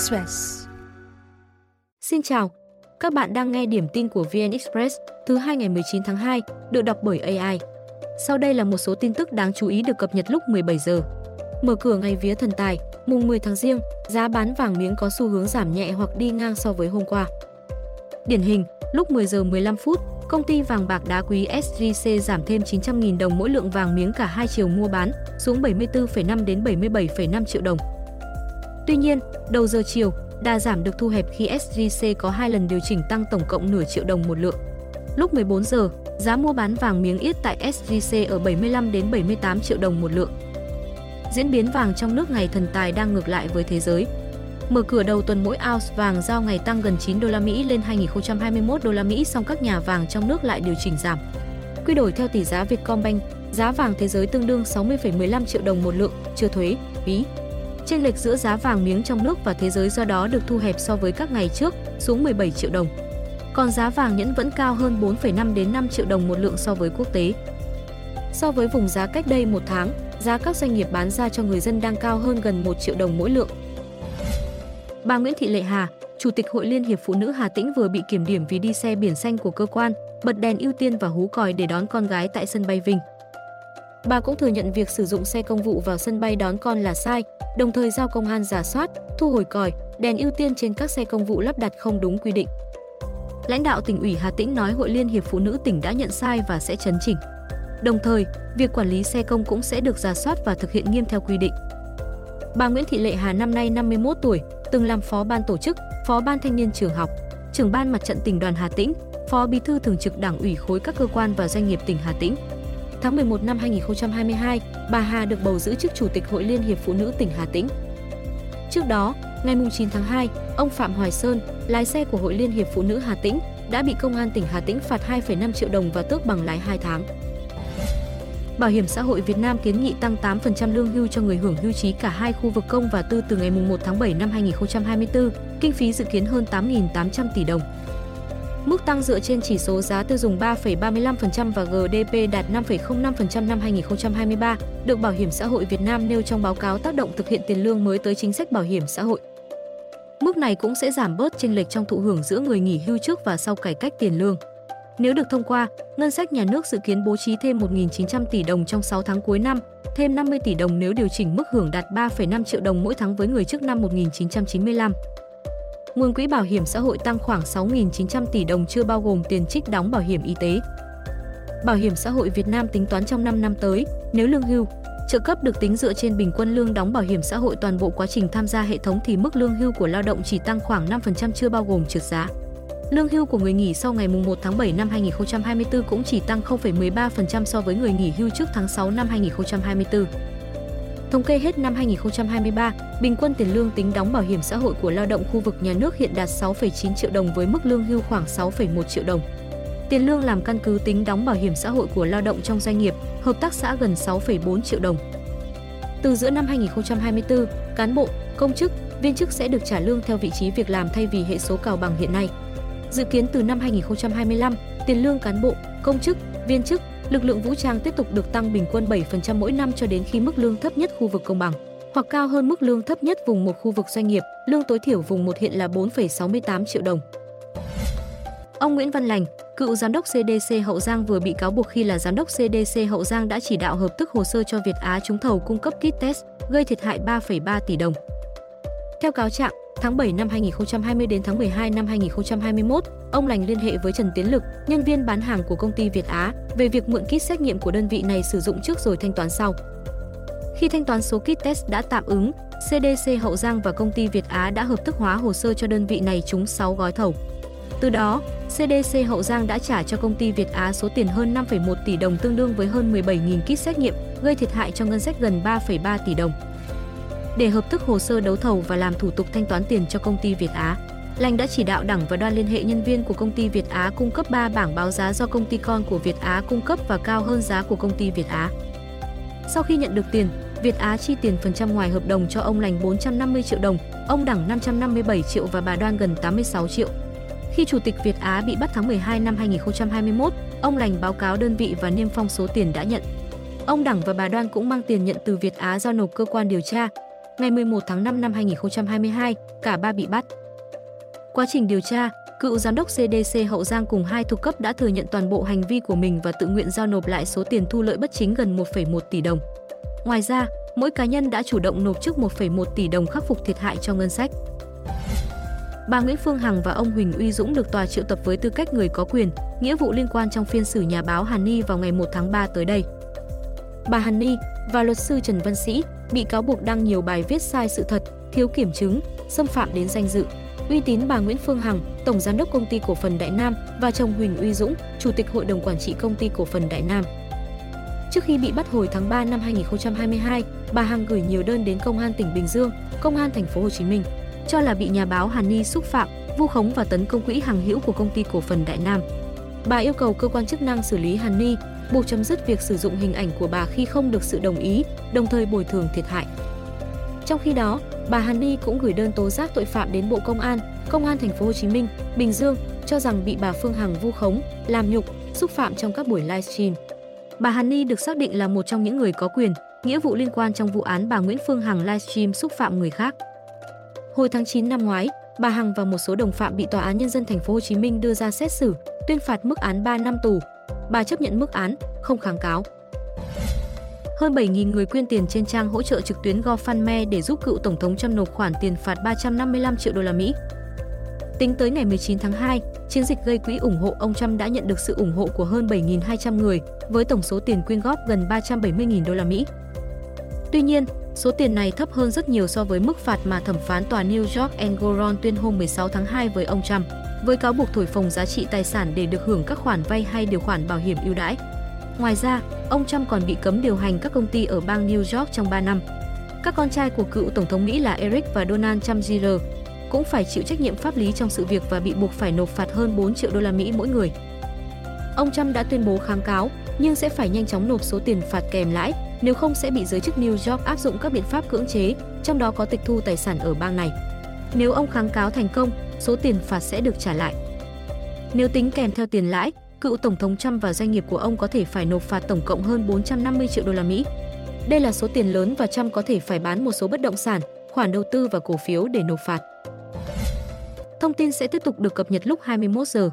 Express. Xin chào, các bạn đang nghe điểm tin của VN Express thứ 2 ngày 19 tháng 2 được đọc bởi AI. Sau đây là một số tin tức đáng chú ý được cập nhật lúc 17 giờ. Mở cửa ngày vía thần tài, mùng 10 tháng Giêng, giá bán vàng miếng có xu hướng giảm nhẹ hoặc đi ngang so với hôm qua. Điển hình, lúc 10 giờ 15 phút, công ty vàng bạc đá quý SJC giảm thêm 900.000 đồng mỗi lượng vàng miếng cả hai chiều mua bán, xuống 74,5 đến 77,5 triệu đồng. Tuy nhiên, đầu giờ chiều, đà giảm được thu hẹp khi SJC có hai lần điều chỉnh tăng tổng cộng nửa triệu đồng một lượng. Lúc 14 giờ, giá mua bán vàng miếng yết tại SJC ở 75 đến 78 triệu đồng một lượng. Diễn biến vàng trong nước ngày thần tài đang ngược lại với thế giới. Mở cửa đầu tuần mỗi ounce vàng giao ngày tăng gần 9 đô la Mỹ lên 2021 đô la Mỹ, song các nhà vàng trong nước lại điều chỉnh giảm. Quy đổi theo tỷ giá Vietcombank, giá vàng thế giới tương đương 60,15 triệu đồng một lượng, chưa thuế, phí. Chênh lệch giữa giá vàng miếng trong nước và thế giới do đó được thu hẹp so với các ngày trước, xuống 17 triệu đồng. Còn giá vàng nhẫn vẫn cao hơn 4,5 đến 5 triệu đồng một lượng so với quốc tế. So với vùng giá cách đây một tháng, giá các doanh nghiệp bán ra cho người dân đang cao hơn gần 1 triệu đồng mỗi lượng. Bà Nguyễn Thị Lệ Hà, Chủ tịch Hội Liên hiệp Phụ nữ Hà Tĩnh vừa bị kiểm điểm vì đi xe biển xanh của cơ quan, bật đèn ưu tiên và hú còi để đón con gái tại sân bay Vinh. Bà cũng thừa nhận việc sử dụng xe công vụ vào sân bay đón con là sai, đồng thời giao công an rà soát, thu hồi còi, đèn ưu tiên trên các xe công vụ lắp đặt không đúng quy định. Lãnh đạo tỉnh ủy Hà Tĩnh nói Hội Liên hiệp Phụ nữ tỉnh đã nhận sai và sẽ chấn chỉnh. Đồng thời, việc quản lý xe công cũng sẽ được rà soát và thực hiện nghiêm theo quy định. Bà Nguyễn Thị Lệ Hà năm nay 51 tuổi, từng làm phó ban tổ chức, phó ban thanh niên trường học, trưởng ban mặt trận tỉnh đoàn Hà Tĩnh, phó bí thư thường trực đảng ủy khối các cơ quan và doanh nghiệp tỉnh Hà Tĩnh. Tháng 11 năm 2022, bà Hà được bầu giữ chức Chủ tịch Hội Liên hiệp Phụ nữ tỉnh Hà Tĩnh. Trước đó, ngày 9 tháng 2, ông Phạm Hoài Sơn, lái xe của Hội Liên hiệp Phụ nữ Hà Tĩnh, đã bị Công an tỉnh Hà Tĩnh phạt 2,5 triệu đồng và tước bằng lái 2 tháng. Bảo hiểm xã hội Việt Nam kiến nghị tăng 8% lương hưu cho người hưởng hưu trí cả hai khu vực công và tư từ ngày 1 tháng 7 năm 2024, kinh phí dự kiến hơn 8.800 tỷ đồng. Mức tăng dựa trên chỉ số giá tiêu dùng 3,35% và GDP đạt 5,05% năm 2023, được Bảo hiểm xã hội Việt Nam nêu trong báo cáo tác động thực hiện tiền lương mới tới chính sách bảo hiểm xã hội. Mức này cũng sẽ giảm bớt chênh lệch trong thụ hưởng giữa người nghỉ hưu trước và sau cải cách tiền lương. Nếu được thông qua, ngân sách nhà nước dự kiến bố trí thêm 1.900 tỷ đồng trong 6 tháng cuối năm, thêm 50 tỷ đồng nếu điều chỉnh mức hưởng đạt 3,5 triệu đồng mỗi tháng với người trước năm 1995. Nguồn quỹ bảo hiểm xã hội tăng khoảng 6.900 tỷ đồng chưa bao gồm tiền trích đóng bảo hiểm y tế. Bảo hiểm xã hội Việt Nam tính toán trong 5 năm tới, nếu lương hưu, trợ cấp được tính dựa trên bình quân lương đóng bảo hiểm xã hội toàn bộ quá trình tham gia hệ thống thì mức lương hưu của lao động chỉ tăng khoảng 5% chưa bao gồm trượt giá. Lương hưu của người nghỉ sau ngày 1 tháng 7 năm 2024 cũng chỉ tăng 0,13% so với người nghỉ hưu trước tháng 6 năm 2024. Thống kê hết năm 2023, bình quân tiền lương tính đóng bảo hiểm xã hội của lao động khu vực nhà nước hiện đạt 6,9 triệu đồng với mức lương hưu khoảng 6,1 triệu đồng. Tiền lương làm căn cứ tính đóng bảo hiểm xã hội của lao động trong doanh nghiệp, hợp tác xã gần 6,4 triệu đồng. Từ giữa năm 2024, cán bộ, công chức, viên chức sẽ được trả lương theo vị trí việc làm thay vì hệ số cào bằng hiện nay. Dự kiến từ năm 2025, tiền lương cán bộ, công chức, viên chức, lực lượng vũ trang tiếp tục được tăng bình quân 7% mỗi năm cho đến khi mức lương thấp nhất khu vực công bằng, hoặc cao hơn mức lương thấp nhất vùng 1 khu vực doanh nghiệp, lương tối thiểu vùng 1 hiện là 4,68 triệu đồng. Ông Nguyễn Văn Lành, cựu giám đốc SJC Hậu Giang vừa bị cáo buộc khi là giám đốc SJC Hậu Giang đã chỉ đạo hợp thức hồ sơ cho Việt Á trúng thầu cung cấp kit test, gây thiệt hại 3,3 tỷ đồng. Theo cáo trạng, tháng 7 năm 2020 đến tháng 12 năm 2021, ông Lành liên hệ với Trần Tiến Lực, nhân viên bán hàng của công ty Việt Á, về việc mượn kit xét nghiệm của đơn vị này sử dụng trước rồi thanh toán sau. Khi thanh toán số kit test đã tạm ứng, SJC Hậu Giang và công ty Việt Á đã hợp thức hóa hồ sơ cho đơn vị này trúng 6 gói thầu. Từ đó, SJC Hậu Giang đã trả cho công ty Việt Á số tiền hơn 5,1 tỷ đồng tương đương với hơn 17.000 kit xét nghiệm, gây thiệt hại cho ngân sách gần 3,3 tỷ đồng. Để hợp thức hồ sơ đấu thầu và làm thủ tục thanh toán tiền cho công ty Việt Á, Lành đã chỉ đạo Đảng và Đoàn liên hệ nhân viên của công ty Việt Á cung cấp 3 bảng báo giá do công ty con của Việt Á cung cấp và cao hơn giá của công ty Việt Á. Sau khi nhận được tiền, Việt Á chi tiền phần trăm ngoài hợp đồng cho ông Lành 450 triệu đồng, ông Đảng 557 triệu và bà Đoàn gần 86 triệu. Khi Chủ tịch Việt Á bị bắt tháng 12 năm 2021, ông Lành báo cáo đơn vị và niêm phong số tiền đã nhận. Ông Đảng và bà Đoàn cũng mang tiền nhận từ Việt Á giao nộp cơ quan điều tra. ngày 11 tháng 5 năm 2022, cả ba bị bắt. Quá trình điều tra, cựu giám đốc SJC Hậu Giang cùng hai thuộc cấp đã thừa nhận toàn bộ hành vi của mình và tự nguyện giao nộp lại số tiền thu lợi bất chính gần 1,1 tỷ đồng. Ngoài ra, mỗi cá nhân đã chủ động nộp trước 1,1 tỷ đồng khắc phục thiệt hại cho ngân sách. Bà Nguyễn Phương Hằng và ông Huỳnh Uy Dũng được tòa triệu tập với tư cách người có quyền, nghĩa vụ liên quan trong phiên xử nhà báo Hàn Ni vào ngày 1 tháng 3 tới đây. Bà Hàn Ni và luật sư Trần Văn Sĩ bị cáo buộc đăng nhiều bài viết sai sự thật, thiếu kiểm chứng, xâm phạm đến danh dự, uy tín bà Nguyễn Phương Hằng, tổng giám đốc công ty cổ phần Đại Nam, và chồng Huỳnh Uy Dũng, chủ tịch hội đồng quản trị công ty cổ phần Đại Nam. Trước khi bị bắt hồi tháng 3 năm 2022, bà Hằng gửi nhiều đơn đến Công an tỉnh Bình Dương, Công an thành phố Hồ Chí Minh, cho là bị nhà báo Hàn Ni xúc phạm, vu khống và tấn công quỹ hàng hữu của công ty cổ phần Đại Nam. Bà yêu cầu cơ quan chức năng xử lý Hàn Ni, buộc chấm dứt việc sử dụng hình ảnh của bà khi không được sự đồng ý, đồng thời bồi thường thiệt hại. Trong khi đó, bà Hàn Ni cũng gửi đơn tố giác tội phạm đến Bộ Công an, Công an thành phố Hồ Chí Minh, Bình Dương cho rằng bị bà Phương Hằng vu khống, làm nhục, xúc phạm trong các buổi livestream. Bà Hàn Ni được xác định là một trong những người có quyền, nghĩa vụ liên quan trong vụ án bà Nguyễn Phương Hằng livestream xúc phạm người khác. Hồi tháng 9 năm ngoái, bà Hằng và một số đồng phạm bị Tòa án Nhân dân thành phố Hồ Chí Minh đưa ra xét xử, tuyên phạt mức án 3 năm tù. Bà chấp nhận mức án, không kháng cáo. Hơn 7.000 người quyên tiền trên trang hỗ trợ trực tuyến GoFundMe để giúp cựu Tổng thống Trump nộp khoản tiền phạt 355 triệu đô la Mỹ. Tính tới ngày 19 tháng 2, chiến dịch gây quỹ ủng hộ ông Trump đã nhận được sự ủng hộ của hơn 7.200 người, với tổng số tiền quyên góp gần 370.000 đô la Mỹ. Tuy nhiên, số tiền này thấp hơn rất nhiều so với mức phạt mà thẩm phán tòa New York Engoron tuyên hôm 16 tháng 2 với ông Trump, với cáo buộc thổi phồng giá trị tài sản để được hưởng các khoản vay hay điều khoản bảo hiểm ưu đãi. Ngoài ra, ông Trump còn bị cấm điều hành các công ty ở bang New York trong 3 năm. Các con trai của cựu Tổng thống Mỹ là Eric và Donald Trump Jr. cũng phải chịu trách nhiệm pháp lý trong sự việc và bị buộc phải nộp phạt hơn 4 triệu đô la Mỹ mỗi người. Ông Trump đã tuyên bố kháng cáo, nhưng sẽ phải nhanh chóng nộp số tiền phạt kèm lãi, nếu không sẽ bị giới chức New York áp dụng các biện pháp cưỡng chế, trong đó có tịch thu tài sản ở bang này. Nếu ông kháng cáo thành công, số tiền phạt sẽ được trả lại. Nếu tính kèm theo tiền lãi, cựu Tổng thống Trump và doanh nghiệp của ông có thể phải nộp phạt tổng cộng hơn 450 triệu đô la Mỹ. Đây là số tiền lớn và Trump có thể phải bán một số bất động sản, khoản đầu tư và cổ phiếu để nộp phạt. Thông tin sẽ tiếp tục được cập nhật lúc 21 giờ.